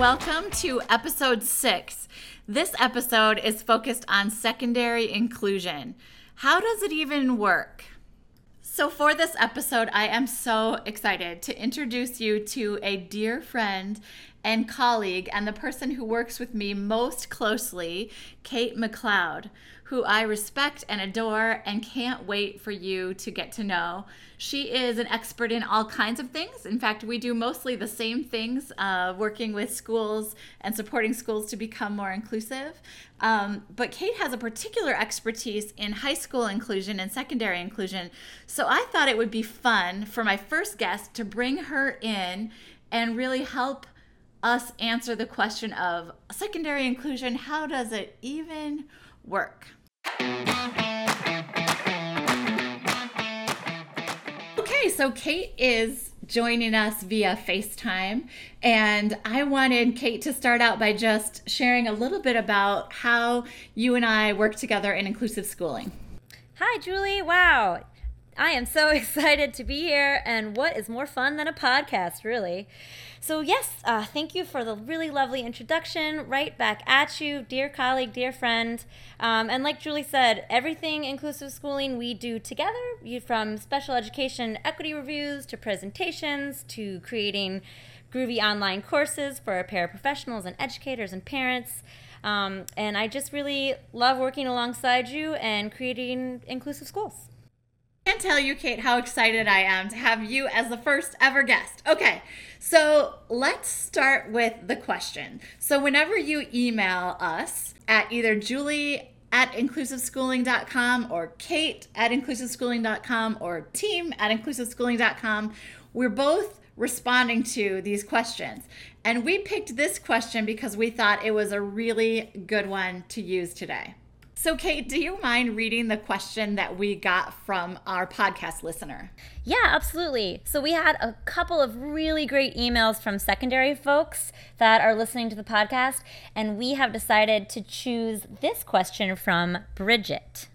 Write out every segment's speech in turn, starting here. welcome to episode 6. This episode is focused on secondary inclusion. How does it even work? So for this episode, I am so excited to introduce you to a dear friend and colleague and the person who works with me most closely, Kate MacLeod, who I respect and adore and can't wait for you to get to know. She is an expert in all kinds of things. In fact, we do mostly the same things, working with schools and supporting schools to become more inclusive. But Kate has a particular expertise in high school inclusion and secondary inclusion. So I thought it would be fun for my first guest to bring her in and really help us answer the question of secondary inclusion. How does it even work? Okay, so Kate is joining us via FaceTime, and I wanted Kate to start out by just sharing a little bit about how you and I work together in inclusive schooling. Hi, Julie. Wow. I am so excited to be here, and what is more fun than a podcast, really? So yes, thank you for the really lovely introduction. Right back at you, dear colleague, dear friend. And like Julie said, everything inclusive schooling we do together, from special education equity reviews to presentations to creating groovy online courses for our paraprofessionals and educators and parents. And I just really love working alongside you and creating inclusive schools. I can't tell you, Kate, how excited I am to have you as the first ever guest. Okay, so let's start with the question. So whenever you email us at either julie@inclusiveschooling.com or kate@inclusiveschooling.com or team@inclusiveschooling.com, we're both responding to these questions. And we picked this question because we thought it was a really good one to use today. So Kate, do you mind reading the question that we got from our podcast listener? Yeah, absolutely. So we had a couple of really great emails from secondary folks that are listening to the podcast, and we have decided to choose this question from Bridget.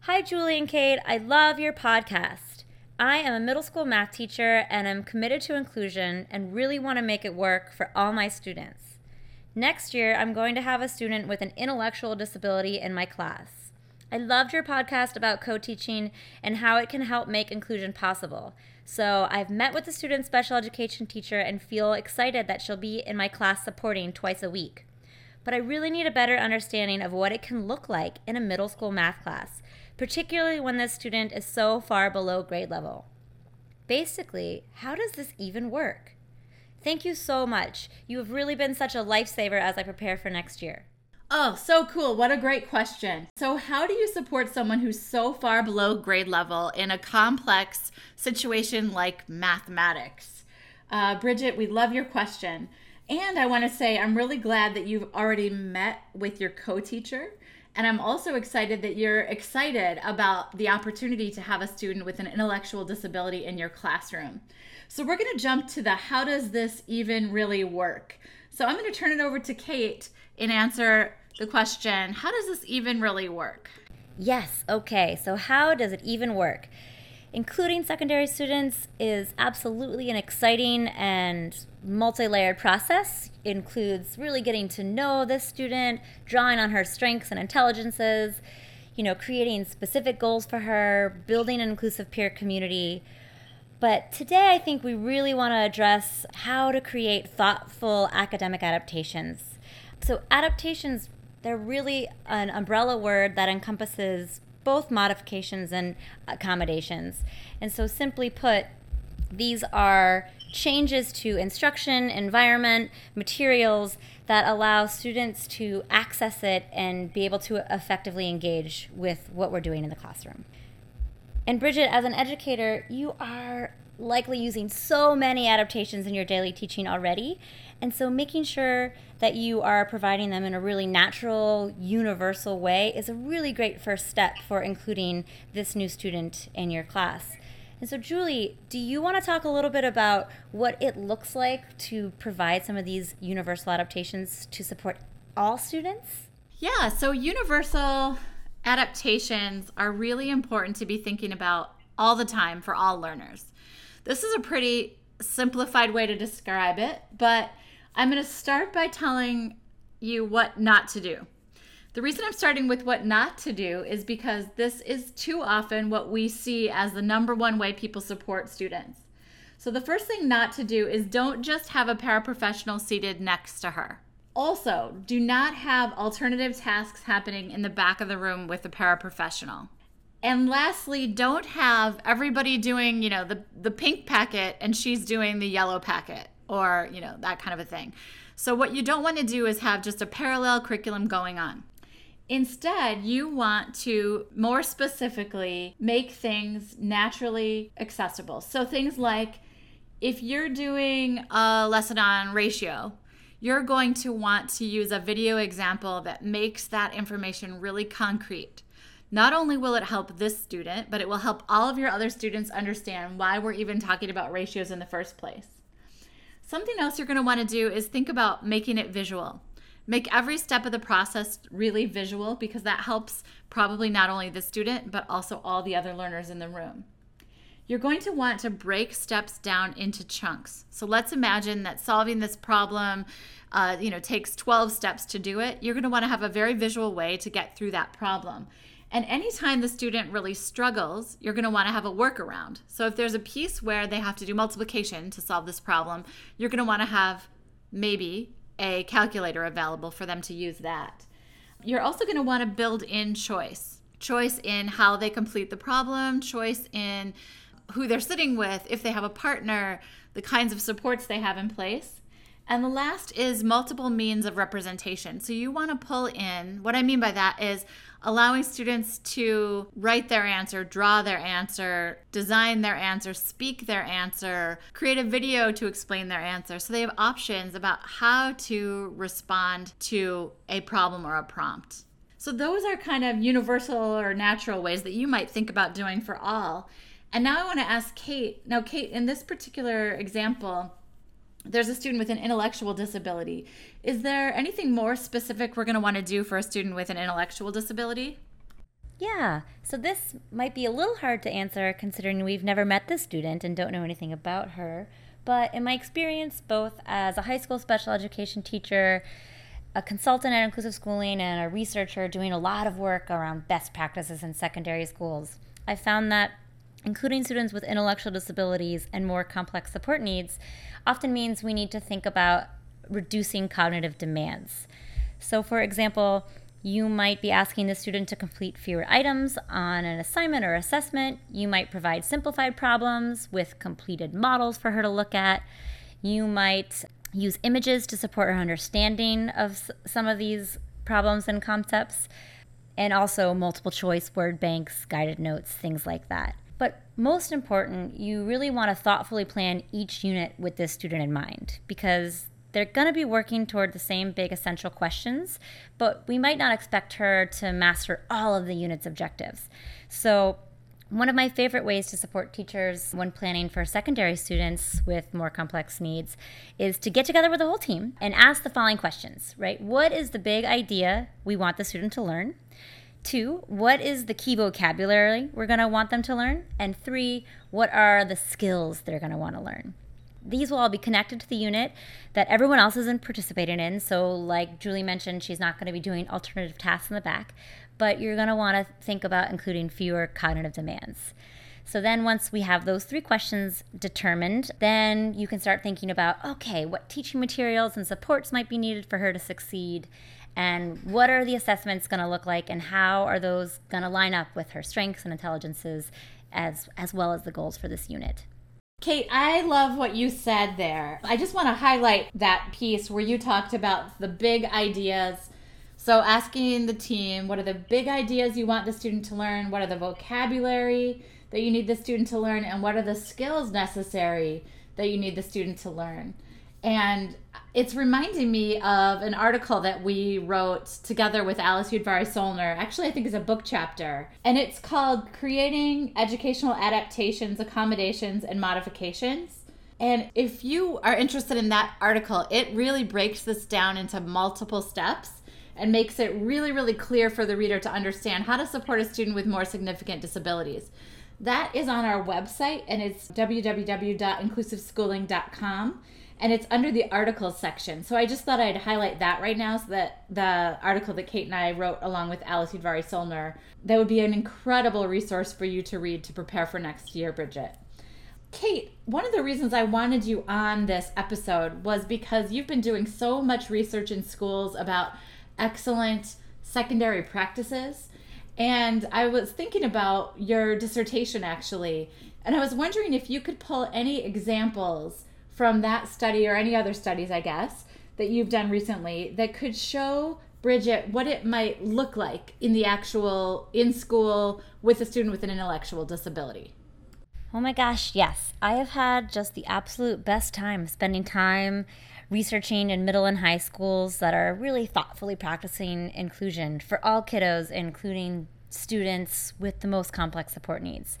Hi, Julie and Kate. I love your podcast. I am a middle school math teacher, and I'm committed to inclusion and really want to make it work for all my students. Next year, I'm going to have a student with an intellectual disability in my class. I loved your podcast about co-teaching and how it can help make inclusion possible. So I've met with the student's special education teacher and feel excited that she'll be in my class supporting twice a week. But I really need a better understanding of what it can look like in a middle school math class, particularly when this student is so far below grade level. Basically, how does this even work? Thank you so much. You have really been such a lifesaver as I prepare for next year. Oh, so cool. What a great question. So how do you support someone who's so far below grade level in a complex situation like mathematics? Bridget, we love your question. And I want to say I'm really glad that you've already met with your co-teacher. And I'm also excited that you're excited about the opportunity to have a student with an intellectual disability in your classroom. So we're going to jump to the how does this even really work? So I'm going to turn it over to Kate and answer the question, how does this even really work? Yes, okay, so how does it even work? Including secondary students is absolutely an exciting and multi-layered process. It includes really getting to know this student, drawing on her strengths and intelligences, creating specific goals for her, building an inclusive peer community. But today I think we really want to address how to create thoughtful academic adaptations. So adaptations, they're really an umbrella word that encompasses both modifications and accommodations. And so simply put, these are changes to instruction, environment, materials that allow students to access it and be able to effectively engage with what we're doing in the classroom. And Bridget, as an educator, you are likely using so many adaptations in your daily teaching already. And so making sure that you are providing them in a really natural, universal way is a really great first step for including this new student in your class. And so Julie, do you want to talk a little bit about what it looks like to provide some of these universal adaptations to support all students? Yeah, so universal adaptations are really important to be thinking about all the time for all learners. This is a pretty simplified way to describe it, but I'm going to start by telling you what not to do. The reason I'm starting with what not to do is because this is too often what we see as the number one way people support students. So the first thing not to do is don't just have a paraprofessional seated next to her. Also, do not have alternative tasks happening in the back of the room with the paraprofessional. And lastly, don't have everybody doing, the pink packet and she's doing the yellow packet or, that kind of a thing. So what you don't want to do is have just a parallel curriculum going on. Instead, you want to more specifically make things naturally accessible. So things like if you're doing a lesson on ratio, you're going to want to use a video example that makes that information really concrete. Not only will it help this student, but it will help all of your other students understand why we're even talking about ratios in the first place. Something else you're going to want to do is think about making it visual. Make every step of the process really visual because that helps probably not only the student, but also all the other learners in the room. You're going to want to break steps down into chunks. So let's imagine that solving this problem takes 12 steps to do it. You're going to want to have a very visual way to get through that problem. And anytime the student really struggles, you're going to want to have a workaround. So if there's a piece where they have to do multiplication to solve this problem, you're going to want to have maybe a calculator available for them to use that. You're also going to want to build in choice. Choice in how they complete the problem, choice in who they're sitting with, if they have a partner, the kinds of supports they have in place. And the last is multiple means of representation. So you want to pull in, what I mean by that is allowing students to write their answer, draw their answer, design their answer, speak their answer, create a video to explain their answer. So they have options about how to respond to a problem or a prompt. So those are kind of universal or natural ways that you might think about doing for all. And now I want to ask Kate. Now, Kate, in this particular example, there's a student with an intellectual disability. Is there anything more specific we're going to want to do for a student with an intellectual disability? Yeah, so this might be a little hard to answer considering we've never met this student and don't know anything about her. But in my experience, both as a high school special education teacher, a consultant at Inclusive Schooling, and a researcher doing a lot of work around best practices in secondary schools, I found that including students with intellectual disabilities and more complex support needs often means we need to think about reducing cognitive demands. So for example, you might be asking the student to complete fewer items on an assignment or assessment. You might provide simplified problems with completed models for her to look at. You might use images to support her understanding of some of these problems and concepts, and also multiple choice, word banks, guided notes, things like that. But most important, you really want to thoughtfully plan each unit with this student in mind because they're going to be working toward the same big essential questions, but we might not expect her to master all of the unit's objectives. So one of my favorite ways to support teachers when planning for secondary students with more complex needs is to get together with the whole team and ask the following questions, right? What is the big idea we want the student to learn? 2, what is the key vocabulary we're going to want them to learn? And 3, what are the skills they're going to want to learn? These will all be connected to the unit that everyone else isn't participating in. So like Julie mentioned, she's not going to be doing alternative tasks in the back, but you're going to want to think about including fewer cognitive demands. So then once we have those 3 questions determined, then you can start thinking about, okay, what teaching materials and supports might be needed for her to succeed? And what are the assessments going to look like and how are those going to line up with her strengths and intelligences as well as the goals for this unit? Kate, I love what you said there. I just want to highlight that piece where you talked about the big ideas. So asking the team, what are the big ideas you want the student to learn? What are the vocabulary that you need the student to learn? And what are the skills necessary that you need the student to learn? And it's reminding me of an article that we wrote together with Alice Udvari-Solner. Actually, I think it's a book chapter. And it's called Creating Educational Adaptations, Accommodations, and Modifications. And if you are interested in that article, it really breaks this down into multiple steps and makes it really, really clear for the reader to understand how to support a student with more significant disabilities. That is on our website, and it's www.inclusiveschooling.com. and it's under the articles section. So I just thought I'd highlight that right now so that the article that Kate and I wrote along with Alice Udvari-Solner, that would be an incredible resource for you to read to prepare for next year, Bridget. Kate, one of the reasons I wanted you on this episode was because you've been doing so much research in schools about excellent secondary practices. And I was thinking about your dissertation, actually, and I was wondering if you could pull any examples from that study or any other studies, I guess, that you've done recently that could show Bridget what it might look like in the actual, in school, with a student with an intellectual disability. Oh my gosh, yes. I have had just the absolute best time spending time researching in middle and high schools that are really thoughtfully practicing inclusion for all kiddos, including students with the most complex support needs.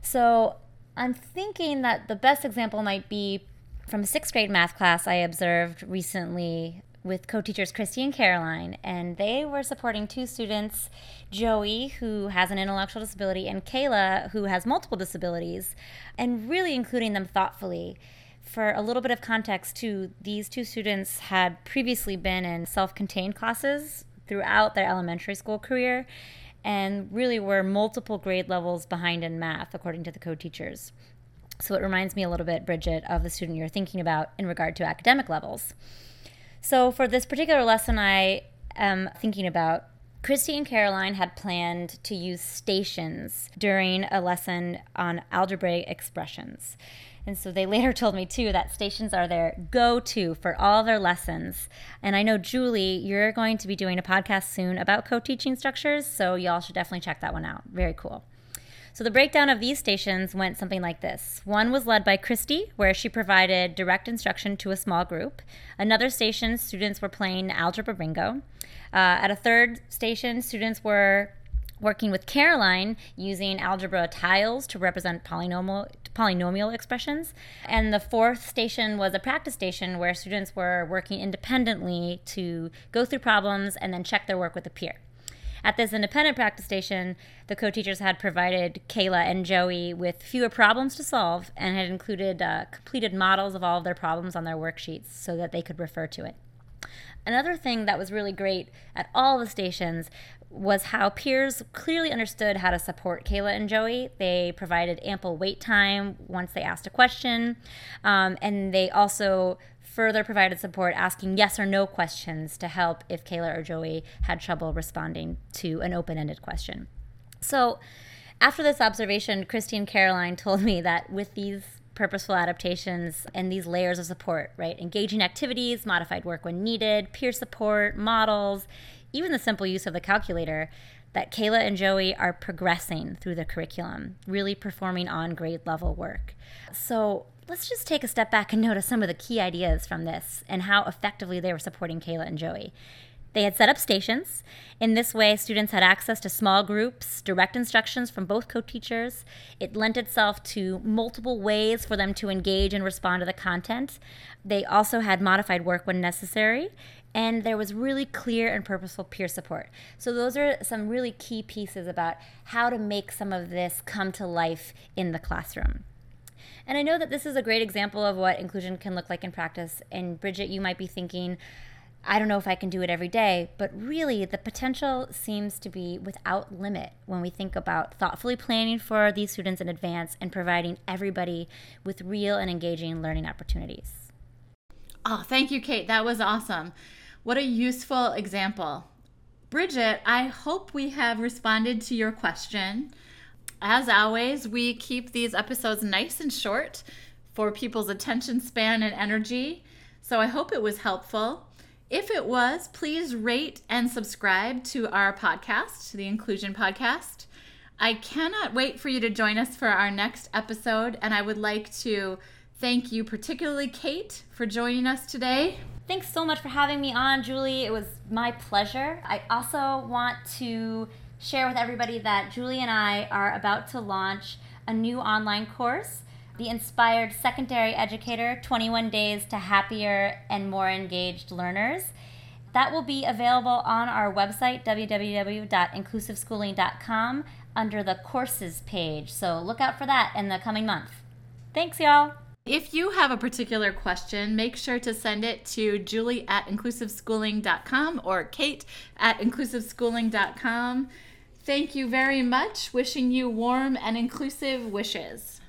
So I'm thinking that the best example might be from a sixth grade math class I observed recently with co-teachers Christy and Caroline, and they were supporting two students, Joey, who has an intellectual disability, and Kayla, who has multiple disabilities, and really including them thoughtfully. For a little bit of context, too, these two students had previously been in self-contained classes throughout their elementary school career and really were multiple grade levels behind in math, according to the co-teachers. So it reminds me a little bit, Bridget, of the student you're thinking about in regard to academic levels. So for this particular lesson I am thinking about, Christy and Caroline had planned to use stations during a lesson on algebraic expressions. And so they later told me, too, that stations are their go-to for all their lessons. And I know, Julie, you're going to be doing a podcast soon about co-teaching structures, so y'all should definitely check that one out. Very cool. So the breakdown of these stations went something like this. One was led by Christy, where she provided direct instruction to a small group. Another station, students were playing algebra bingo. At a third station, students were working with Caroline using algebra tiles to represent polynomial expressions. And the fourth station was a practice station where students were working independently to go through problems and then check their work with a peer. At this independent practice station, the co-teachers had provided Kayla and Joey with fewer problems to solve and had included completed models of all of their problems on their worksheets so that they could refer to it. Another thing that was really great at all the stations was how peers clearly understood how to support Kayla and Joey. They provided ample wait time once they asked a question, and they also further provided support asking yes or no questions to help if Kayla or Joey had trouble responding to an open-ended question. So after this observation, Christy and Caroline told me that with these purposeful adaptations and these layers of support, right, engaging activities, modified work when needed, peer support, models, even the simple use of the calculator, that Kayla and Joey are progressing through the curriculum, really performing on grade level work. So let's just take a step back and notice some of the key ideas from this and how effectively they were supporting Kayla and Joey. They had set up stations. In this way, students had access to small groups, direct instructions from both co-teachers. It lent itself to multiple ways for them to engage and respond to the content. They also had modified work when necessary, and there was really clear and purposeful peer support. So those are some really key pieces about how to make some of this come to life in the classroom. And I know that this is a great example of what inclusion can look like in practice. And Bridget, you might be thinking, I don't know if I can do it every day, but really the potential seems to be without limit when we think about thoughtfully planning for these students in advance and providing everybody with real and engaging learning opportunities. Oh, thank you, Kate. That was awesome. What a useful example. Bridget, I hope we have responded to your question. As always, we keep these episodes nice and short for people's attention span and energy, so I hope it was helpful. If it was, please rate and subscribe to our podcast, the Inclusion Podcast. I cannot wait for you to join us for our next episode, and I would like to thank you particularly, Kate, for joining us today. Thanks so much for having me on, Julie. It was my pleasure. I also want to share with everybody that Julie and I are about to launch a new online course, The Inspired Secondary Educator, 21 Days to Happier and More Engaged Learners. That will be available on our website, www.inclusiveschooling.com, under the courses page. So look out for that in the coming month. Thanks, y'all. If you have a particular question, make sure to send it to julie@inclusiveschooling.com or kate@inclusiveschooling.com. Thank you very much. Wishing you warm and inclusive wishes.